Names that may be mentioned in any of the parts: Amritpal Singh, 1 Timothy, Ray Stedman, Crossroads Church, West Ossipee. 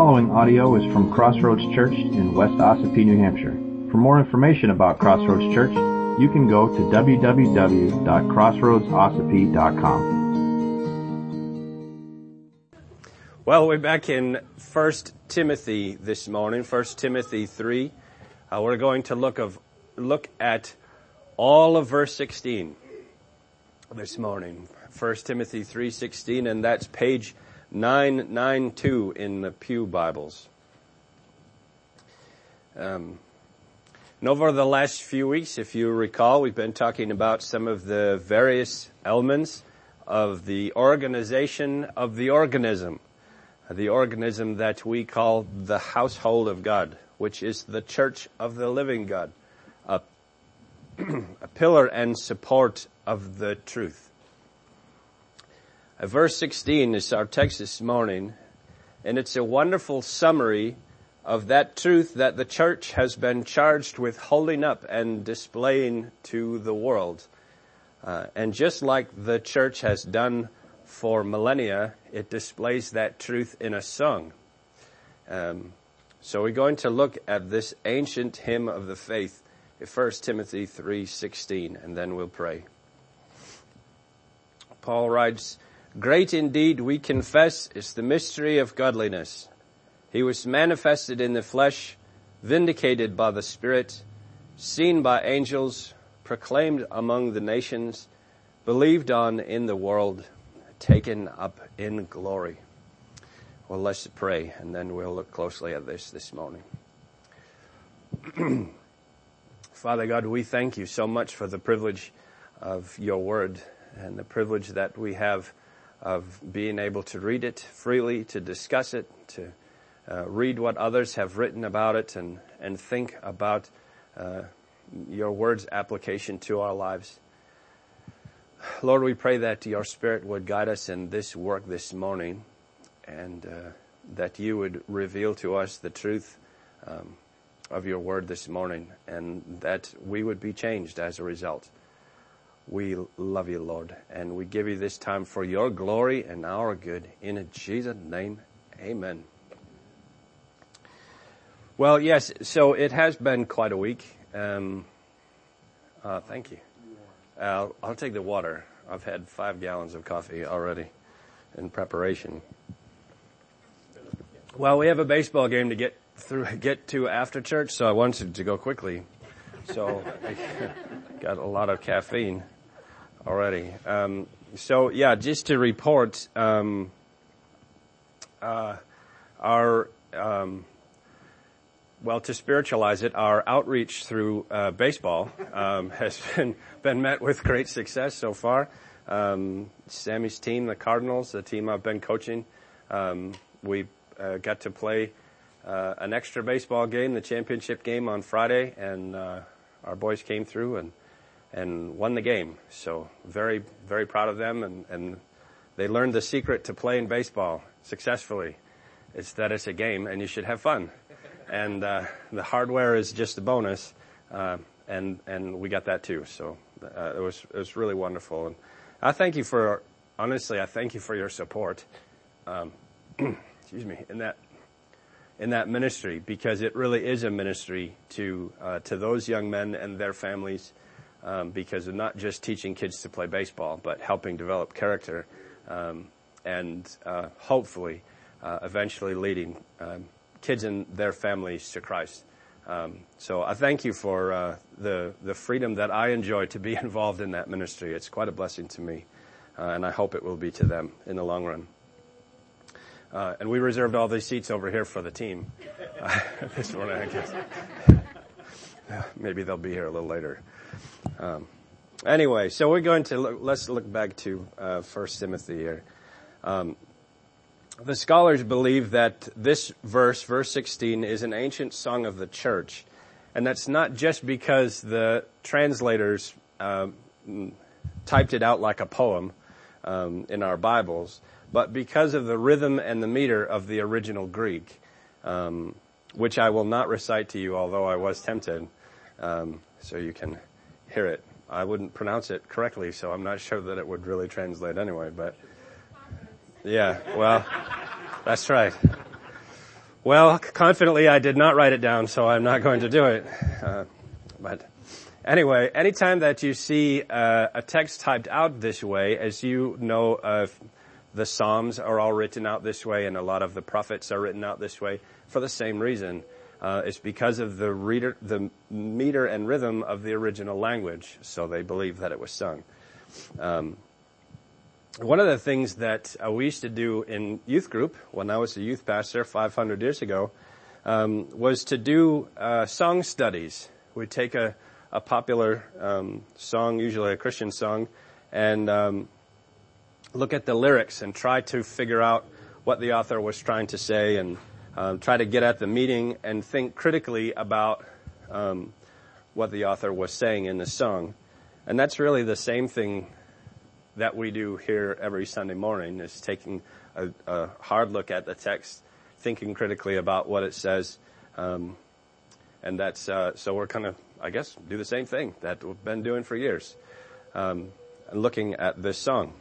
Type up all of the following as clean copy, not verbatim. following audio is from Crossroads Church in West Ossipee, New Hampshire. For more information about Crossroads Church, you can go to www.crossroadsossipee.com. Well, we're back in 1 Timothy this morning, 1 Timothy 3. We're going to look at all of verse 16 this morning. 1 Timothy 3:16, and that's page 992 in the Pew Bibles. And over the last few weeks, if you recall, we've been talking about some of the various elements of the organization of the organism that we call the household of God, which is the church of the living God, a pillar and support of the truth. Verse 16 is our text this morning, and it's a wonderful summary of that truth that the church has been charged with holding up and displaying to the world. And just like the church has done for millennia, it displays that truth in a song. So we're going to look at this ancient hymn of the faith, 1 Timothy 3:16, and then we'll pray. Paul writes, "Great indeed, we confess, is the mystery of godliness. He was manifested in the flesh, vindicated by the Spirit, seen by angels, proclaimed among the nations, believed on in the world, taken up in glory." Well, let's pray, and then we'll look closely at this morning. Father God, we thank you so much for the privilege of your word and the privilege that we have of being able to read it freely, to discuss it, to read what others have written about it, and think about your word's application to our lives. Lord, we pray that your Spirit would guide us in this work this morning, and that you would reveal to us the truth of your word this morning, and that we would be changed as a result. We love you, Lord, and we give you this time for your glory and our good. In Jesus' name, amen. Well, yes, so it has been quite a week. Thank you. I'll take the water. I've had 5 gallons of coffee already in preparation. Well, we have a baseball game to get to after church, so I wanted to go quickly. So I got a lot of caffeine already. Just to report, to spiritualize it, our outreach through baseball has been met with great success so far. Sammy's team, the Cardinals, the team I've been coaching, we got to play an extra baseball game, the championship game on Friday, and our boys came through and won the game. So very, very proud of them, and they learned the secret to playing baseball successfully. It's that it's a game and you should have fun. And the hardware is just a bonus, and we got that too. So it was really wonderful. And I thank you for, honestly, I thank you for your support, excuse me, in that ministry, because it really is a ministry to those young men and their families, because of not just teaching kids to play baseball, but helping develop character, and hopefully eventually leading kids and their families to Christ. So I thank you for the freedom that I enjoy to be involved in that ministry. It's quite a blessing to me, and I hope it will be to them in the long run. And we reserved all these seats over here for the team this morning, I guess. Maybe they'll be here a little later. Anyway, so we're going to let's look back to 1 Timothy here. The scholars believe that this verse, verse 16, is an ancient song of the church. And that's not just because the translators typed it out like a poem in our Bibles, but because of the rhythm and the meter of the original Greek, which I will not recite to you, although I was tempted, so you can hear it. I wouldn't pronounce it correctly, so I'm not sure that it would really translate anyway, but yeah, well, that's right. Well, confidently I did not write it down, so I'm not going to do it. But anyway, anytime that you see a text typed out this way, as you know, the Psalms are all written out this way, and a lot of the prophets are written out this way for the same reason. It's because of the meter and rhythm of the original language, so they believe that it was sung. One of the things that we used to do in youth group when I was a youth pastor 500 years ago was to do song studies. We'd take a popular song, usually a Christian song, and look at the lyrics and try to figure out what the author was trying to say, and try to get at the meaning and think critically about what the author was saying in the song. And that's really the same thing that we do here every Sunday morning, is taking a hard look at the text, thinking critically about what it says, and that's so we're kind of, I guess, do the same thing that we've been doing for years, looking at this song.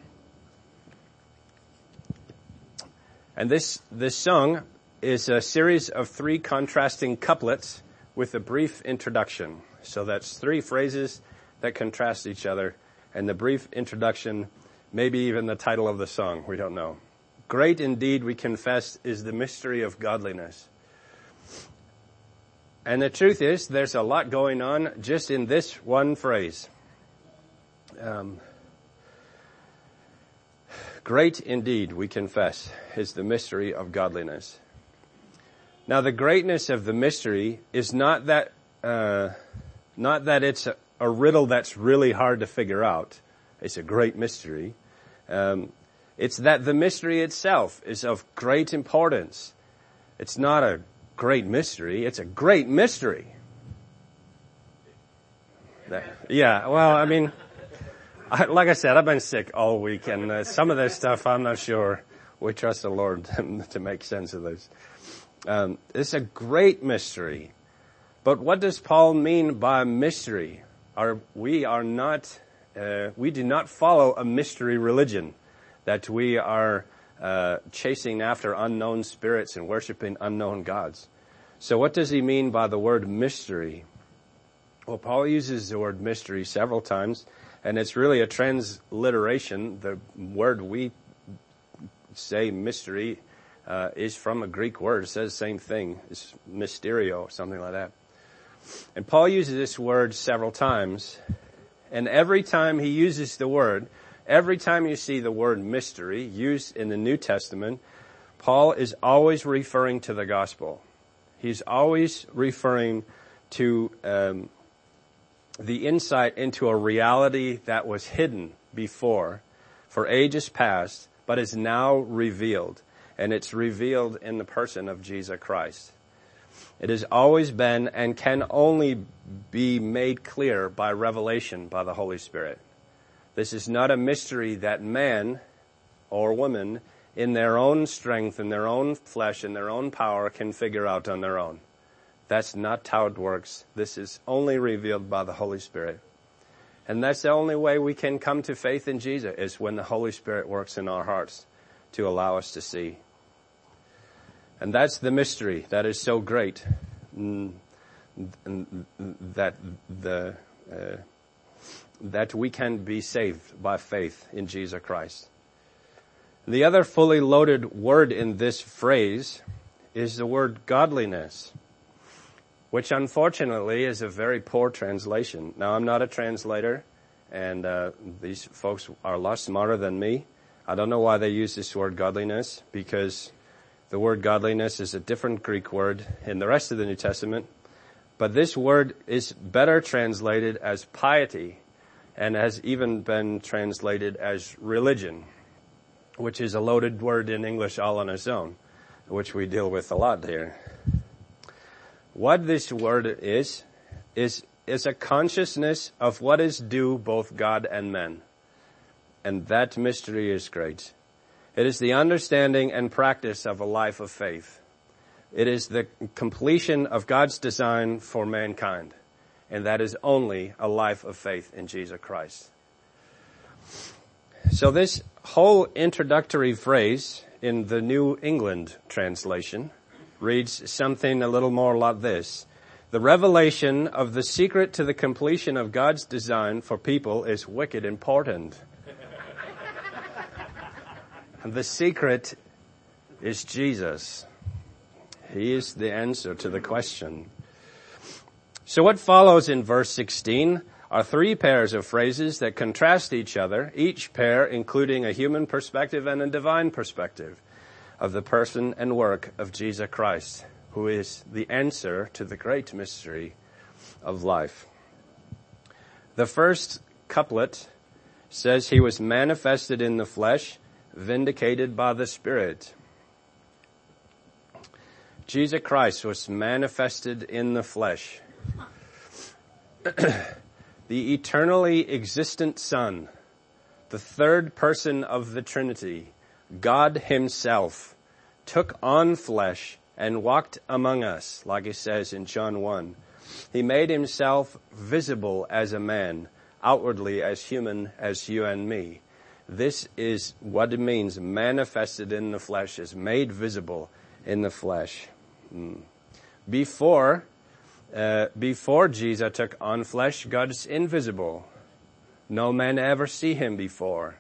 And this song is a series of 3 contrasting couplets with a brief introduction. So that's 3 phrases that contrast each other, and the brief introduction, maybe even the title of the song, we don't know. Great indeed, we confess, is the mystery of godliness. And the truth is, there's a lot going on just in this one phrase. Great indeed, we confess, is the mystery of godliness. Now, the greatness of the mystery is not that it's a riddle that's really hard to figure out. It's a great mystery. It's that the mystery itself is of great importance. It's not a great mystery. It's a great mystery. Like I said, I've been sick all week, and some of this stuff, I'm not sure. We trust the Lord to make sense of this. It's a great mystery. But what does Paul mean by mystery? We do not follow a mystery religion, that we are chasing after unknown spirits and worshiping unknown gods. So what does he mean by the word mystery? Well, Paul uses the word mystery several times, and it's really a transliteration. The word we say mystery is from a Greek word. It says the same thing. It's mysterio, something like that. And Paul uses this word several times, and every time he uses the word, every time you see the word mystery used in the New Testament, Paul is always referring to the gospel. He's always referring to the insight into a reality that was hidden before, for ages past, but is now revealed, and it's revealed in the person of Jesus Christ. It has always been and can only be made clear by revelation by the Holy Spirit. This is not a mystery that man or woman in their own strength, in their own flesh, in their own power can figure out on their own. That's not how it works. This is only revealed by the Holy Spirit. And that's the only way we can come to faith in Jesus, is when the Holy Spirit works in our hearts to allow us to see. And that's the mystery that is so great, that we can be saved by faith in Jesus Christ. The other fully loaded word in this phrase is the word godliness, which unfortunately is a very poor translation. Now, I'm not a translator, and these folks are a lot smarter than me. I don't know why they use this word godliness, because the word godliness is a different Greek word in the rest of the New Testament, but this word is better translated as piety, and has even been translated as religion, which is a loaded word in English all on its own, which we deal with a lot here. What this word is a consciousness of what is due both God and men, and that mystery is great. It is the understanding and practice of a life of faith. It is the completion of God's design for mankind, and that is only a life of faith in Jesus Christ. So this whole introductory phrase in the New England translation reads something a little more like this. The revelation of the secret to the completion of God's design for people is wicked important. And the secret is Jesus. He is the answer to the question. So what follows in verse 16 are three pairs of phrases that contrast each other, each pair including a human perspective and a divine perspective of the person and work of Jesus Christ, who is the answer to the great mystery of life. The first couplet says he was manifested in the flesh, vindicated by the Spirit. Jesus Christ was manifested in the flesh. The eternally existent Son, the third person of the Trinity, God himself, took on flesh and walked among us, like he says in John 1. He made himself visible as a man, outwardly as human as you and me. This is what it means, manifested in the flesh, is made visible in the flesh. Before Jesus took on flesh, God is invisible. No man ever see him before.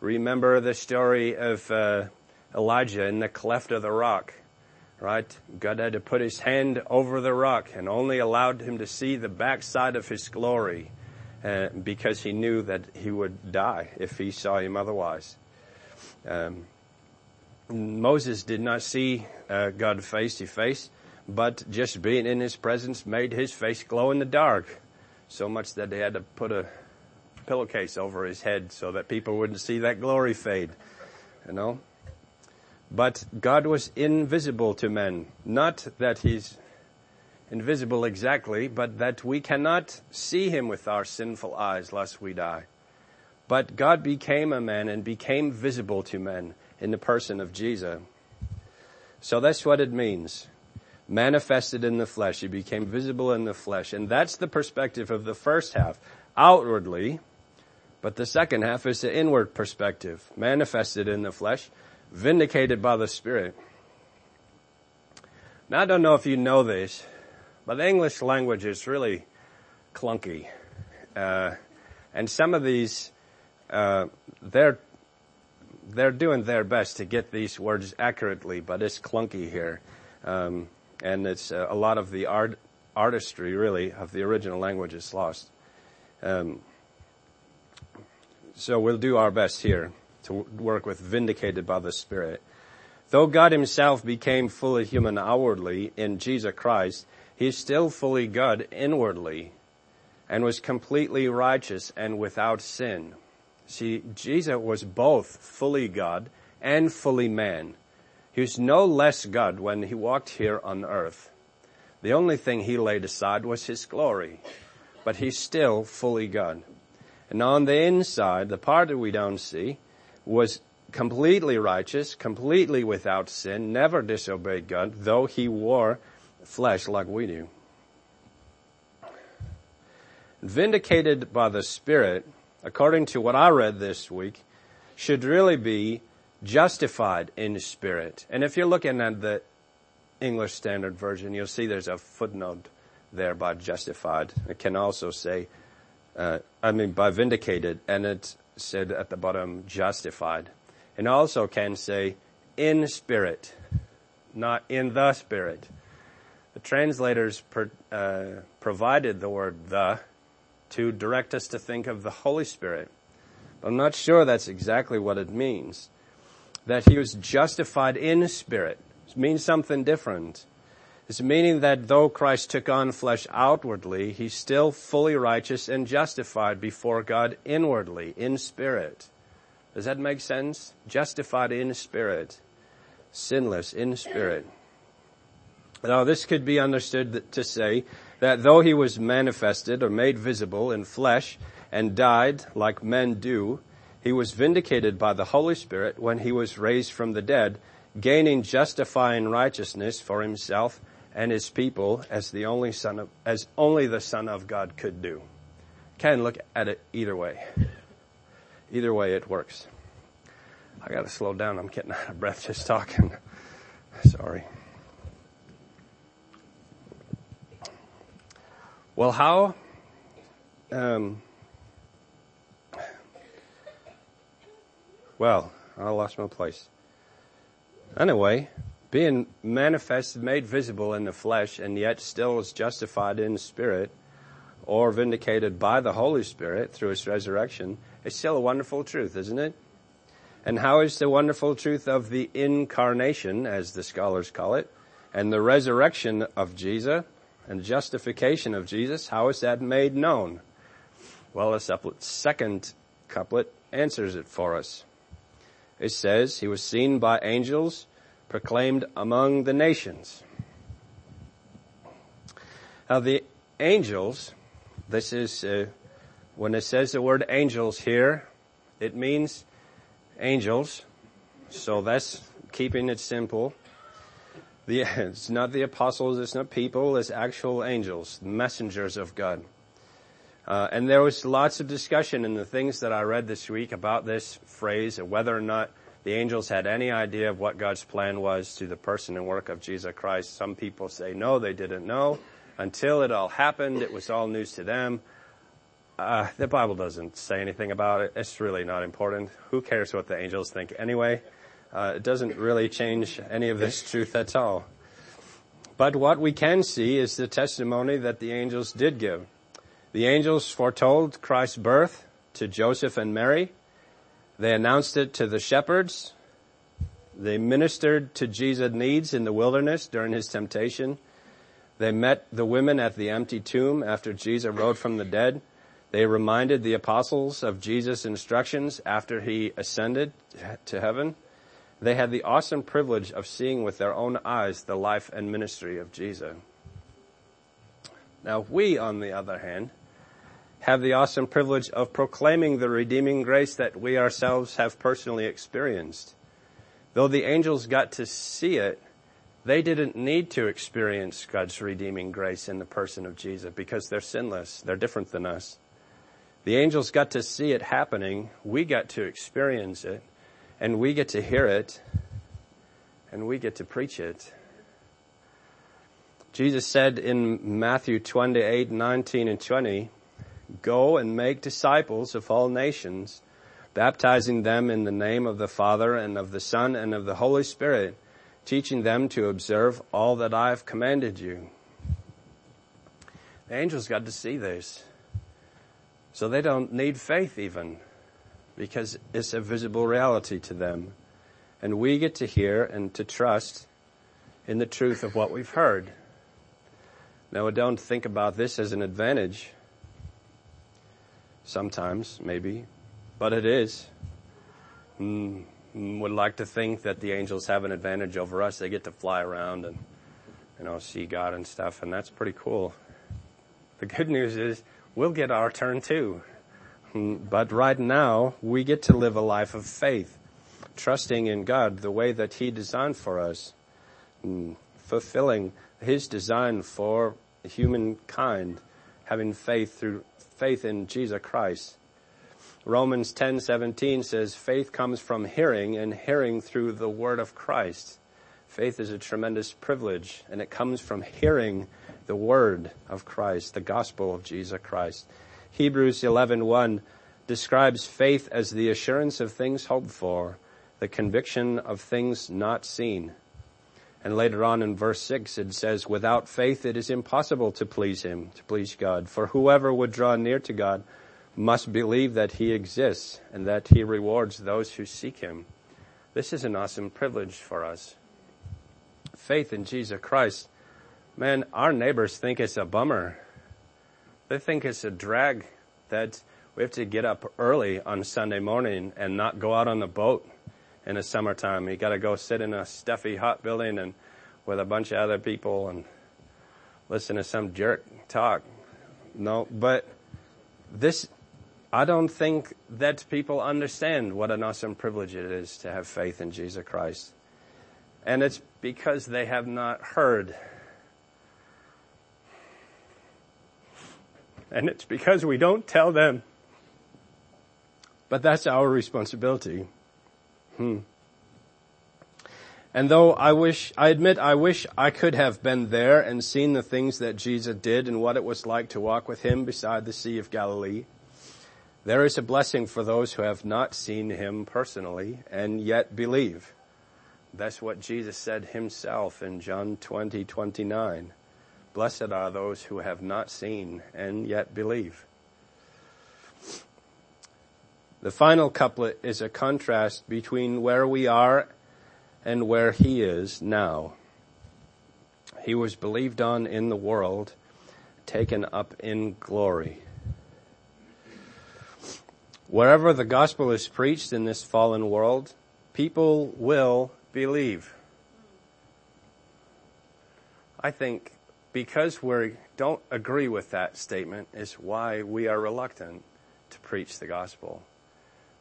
Remember the story of Elijah in the cleft of the rock, right? God had to put his hand over the rock and only allowed him to see the backside of his glory because he knew that he would die if he saw him otherwise. Moses did not see God face to face, but just being in his presence made his face glow in the dark, so much that they had to put a pillowcase over his head so that people wouldn't see that glory fade, you know. But God was invisible to men. Not that he's invisible exactly, but that we cannot see him with our sinful eyes lest we die. But God became a man and became visible to men in the person of Jesus. So that's what it means. Manifested in the flesh. He became visible in the flesh. And that's the perspective of the first half. Outwardly, but the second half is the inward perspective. Manifested in the flesh. Vindicated by the Spirit. Now, I don't know if you know this, but the English language is really clunky. And some of these, they're doing their best to get these words accurately, but it's clunky here. And it's a lot of the artistry, really, of the original language is lost. So we'll do our best here to work with vindicated by the Spirit. Though God himself became fully human outwardly in Jesus Christ, he is still fully God inwardly and was completely righteous and without sin. See, Jesus was both fully God and fully man. He was no less God when he walked here on earth. The only thing he laid aside was his glory, but he's still fully God. And on the inside, the part that we don't see, was completely righteous, completely without sin, never disobeyed God, though he wore flesh like we do. Vindicated by the Spirit, according to what I read this week, should really be justified in Spirit. And if you're looking at the English Standard Version, you'll see there's a footnote there by justified. It can also say, by vindicated, and it's said at the bottom, justified. And also can say, in Spirit, not in the Spirit. The translators provided the word the to direct us to think of the Holy Spirit. But I'm not sure that's exactly what it means. That he was justified in Spirit. It means something different. It's meaning that though Christ took on flesh outwardly, he's still fully righteous and justified before God inwardly, in Spirit. Does that make sense? Justified in Spirit. Sinless in Spirit. Now, this could be understood to say that though he was manifested or made visible in flesh and died like men do, he was vindicated by the Holy Spirit when he was raised from the dead, gaining justifying righteousness for himself and his people as only the Son of God could do. Can look at it either way. Either way it works. I gotta slow down, I'm getting out of breath just talking. Sorry. Well, I lost my place. Anyway, being manifested, made visible in the flesh, and yet still is justified in the Spirit, or vindicated by the Holy Spirit through His resurrection, is still a wonderful truth, isn't it? And how is the wonderful truth of the incarnation, as the scholars call it, and the resurrection of Jesus, and justification of Jesus, how is that made known? Well, the second couplet answers it for us. It says, He was seen by angels, proclaimed among the nations. Now, the angels, this is, when it says the word angels here, it means angels. So that's keeping it simple. It's not the apostles, it's not people, it's actual angels, messengers of God. And there was lots of discussion in the things that I read this week about this phrase, whether or not the angels had any idea of what God's plan was to the person and work of Jesus Christ. Some people say no, they didn't know. Until it all happened, it was all news to them. The Bible doesn't say anything about it. It's really not important. Who cares what the angels think anyway? It doesn't really change any of this truth at all. But what we can see is the testimony that the angels did give. The angels foretold Christ's birth to Joseph and Mary. They announced it to the shepherds. They ministered to Jesus' needs in the wilderness during His temptation. They met the women at the empty tomb after Jesus rose from the dead. They reminded the apostles of Jesus' instructions after He ascended to heaven. They had the awesome privilege of seeing with their own eyes the life and ministry of Jesus. Now we, on the other hand, have the awesome privilege of proclaiming the redeeming grace that we ourselves have personally experienced. Though the angels got to see it, they didn't need to experience God's redeeming grace in the person of Jesus because they're sinless. They're different than us. The angels got to see it happening. We got to experience it, and we get to hear it, and we get to preach it. Jesus said in Matthew 28:19-20, "Go and make disciples of all nations, baptizing them in the name of the Father and of the Son and of the Holy Spirit, teaching them to observe all that I have commanded you." The angels got to see this. So they don't need faith even, because it's a visible reality to them. And we get to hear and to trust in the truth of what we've heard. Now, I don't think about this as an advantage. Sometimes, maybe. But it is. Would like to think that the angels have an advantage over us. They get to fly around and, see God and stuff. And that's pretty cool. The good news is we'll get our turn too. But right now, we get to live a life of faith, trusting in God the way that He designed for us, fulfilling His design for humankind, having faith through faith in Jesus Christ. Romans 10:17 says, "Faith comes from hearing, and hearing through the word of Christ." Faith is a tremendous privilege, and it comes from hearing the word of Christ, the gospel of Jesus Christ. Hebrews 11:1 describes faith as the assurance of things hoped for, the conviction of things not seen. And later on in verse 6, it says, "Without faith it is impossible to please Him," to please God. "For whoever would draw near to God must believe that He exists and that He rewards those who seek Him." This is an awesome privilege for us. Faith in Jesus Christ. Man, our neighbors think it's a bummer. They think it's a drag that we have to get up early on Sunday morning and not go out on the boat in the summertime. You got to go sit in a stuffy, hot building and with a bunch of other people and listen to some jerk talk. No, but this, I don't think that people understand what an awesome privilege it is to have faith in Jesus Christ. And it's because they have not heard. And it's because we don't tell them. But that's our responsibility. And though I admit I wish I could have been there and seen the things that Jesus did and what it was like to walk with him beside the Sea of Galilee, there is a blessing for those who have not seen him personally and yet believe. That's what Jesus said himself in John 20:29. Blessed are those who have not seen and yet believe. The final couplet is a contrast between where we are and where he is now. He was believed on in the world, taken up in glory. Wherever the gospel is preached in this fallen world, people will believe. I think because we don't agree with that statement is why we are reluctant to preach the gospel.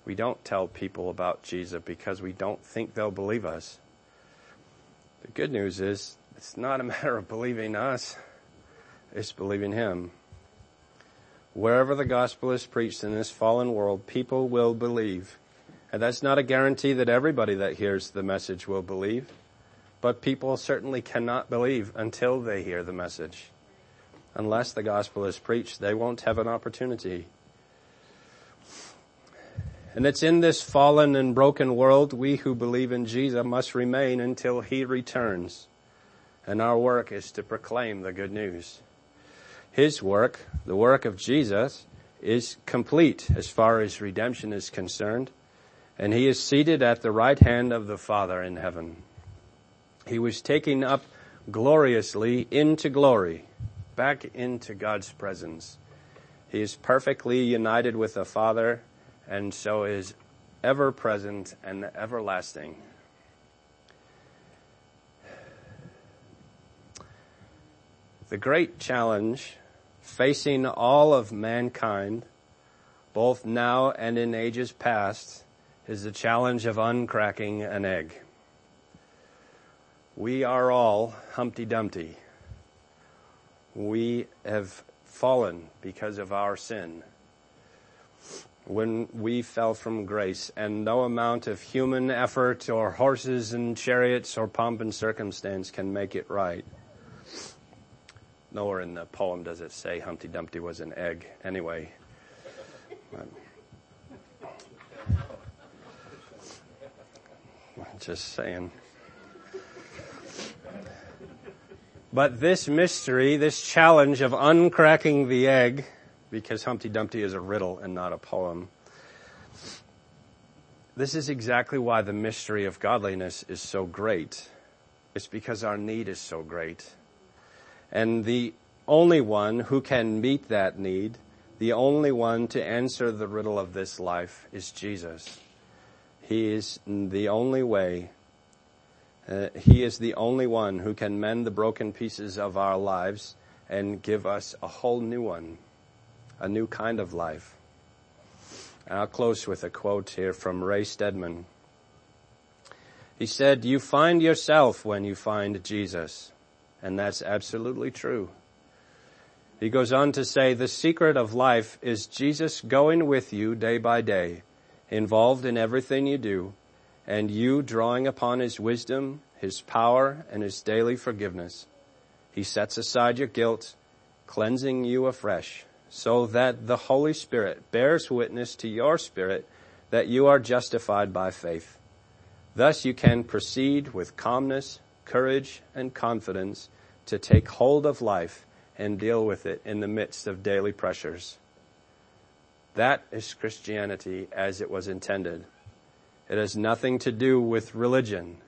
We don't tell people about Jesus because we don't think they'll believe us. The good news is it's not a matter of believing us. It's believing him. Wherever the gospel is preached in this fallen world, people will believe. And that's not a guarantee that everybody that hears the message will believe. But people certainly cannot believe until they hear the message. Unless the gospel is preached, they won't have an opportunity. And it's in this fallen and broken world we who believe in Jesus must remain until he returns. And our work is to proclaim the good news. His work, the work of Jesus, is complete as far as redemption is concerned. And he is seated at the right hand of the Father in heaven. He was taken up gloriously into glory, back into God's presence. He is perfectly united with the Father, and so is ever present and everlasting. The great challenge facing all of mankind, both now and in ages past, is the challenge of uncracking an egg. We are all Humpty Dumpty. We have fallen because of our sin. When we fell from grace, and no amount of human effort or horses and chariots or pomp and circumstance can make it right. Nowhere in the poem does it say Humpty Dumpty was an egg anyway. Just saying. But this mystery, this challenge of uncracking the egg, because Humpty Dumpty is a riddle and not a poem. This is exactly why the mystery of godliness is so great. It's because our need is so great. And the only one who can meet that need, the only one to answer the riddle of this life is Jesus. He is the only way. He is the only one who can mend the broken pieces of our lives and give us a whole new one. A new kind of life. And I'll close with a quote here from Ray Stedman. He said, "You find yourself when you find Jesus." And that's absolutely true. He goes on to say, "The secret of life is Jesus going with you day by day, involved in everything you do, and you drawing upon his wisdom, his power, and his daily forgiveness. He sets aside your guilt, cleansing you afresh, so that the Holy Spirit bears witness to your spirit that you are justified by faith. Thus you can proceed with calmness, courage, and confidence to take hold of life and deal with it in the midst of daily pressures." That is Christianity as it was intended. It has nothing to do with religion.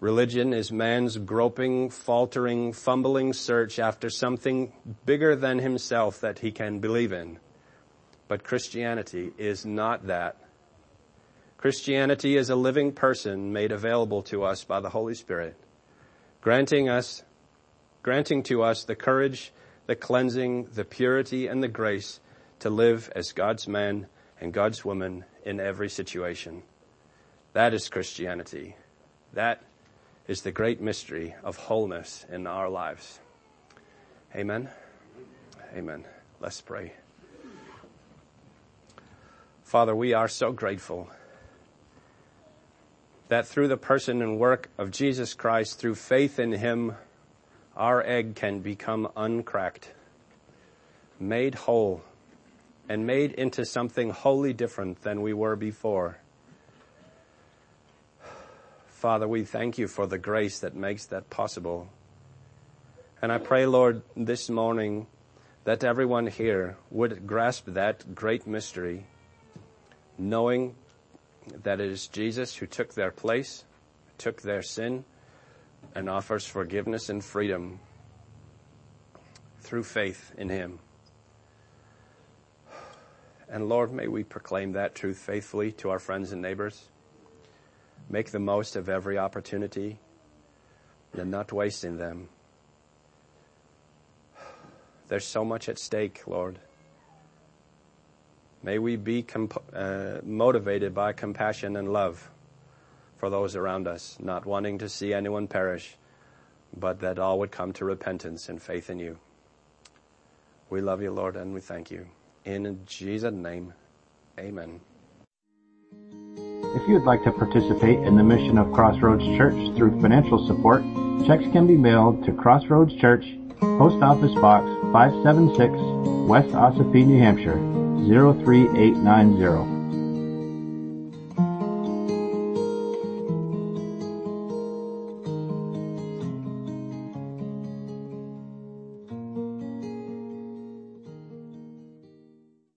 Religion is man's groping, faltering, fumbling search after something bigger than himself that he can believe in. But Christianity is not that. Christianity is a living person made available to us by the Holy Spirit, granting to us the courage, the cleansing, the purity, and the grace to live as God's man and God's woman in every situation. That is Christianity. That is the great mystery of wholeness in our lives. Amen? Amen. Let's pray. Father, we are so grateful that through the person and work of Jesus Christ, through faith in him, our egg can become uncracked, made whole, and made into something wholly different than we were before. Father, we thank you for the grace that makes that possible. And I pray, Lord, this morning that everyone here would grasp that great mystery, knowing that it is Jesus who took their place, took their sin, and offers forgiveness and freedom through faith in him. And Lord, may we proclaim that truth faithfully to our friends and neighbors. Make the most of every opportunity and not wasting them. There's so much at stake, Lord. May we be motivated by compassion and love for those around us, not wanting to see anyone perish, but that all would come to repentance and faith in you. We love you, Lord, and we thank you. In Jesus' name, amen. If you would like to participate in the mission of Crossroads Church through financial support, checks can be mailed to Crossroads Church, Post Office Box 576, West Ossipee, New Hampshire, 03890.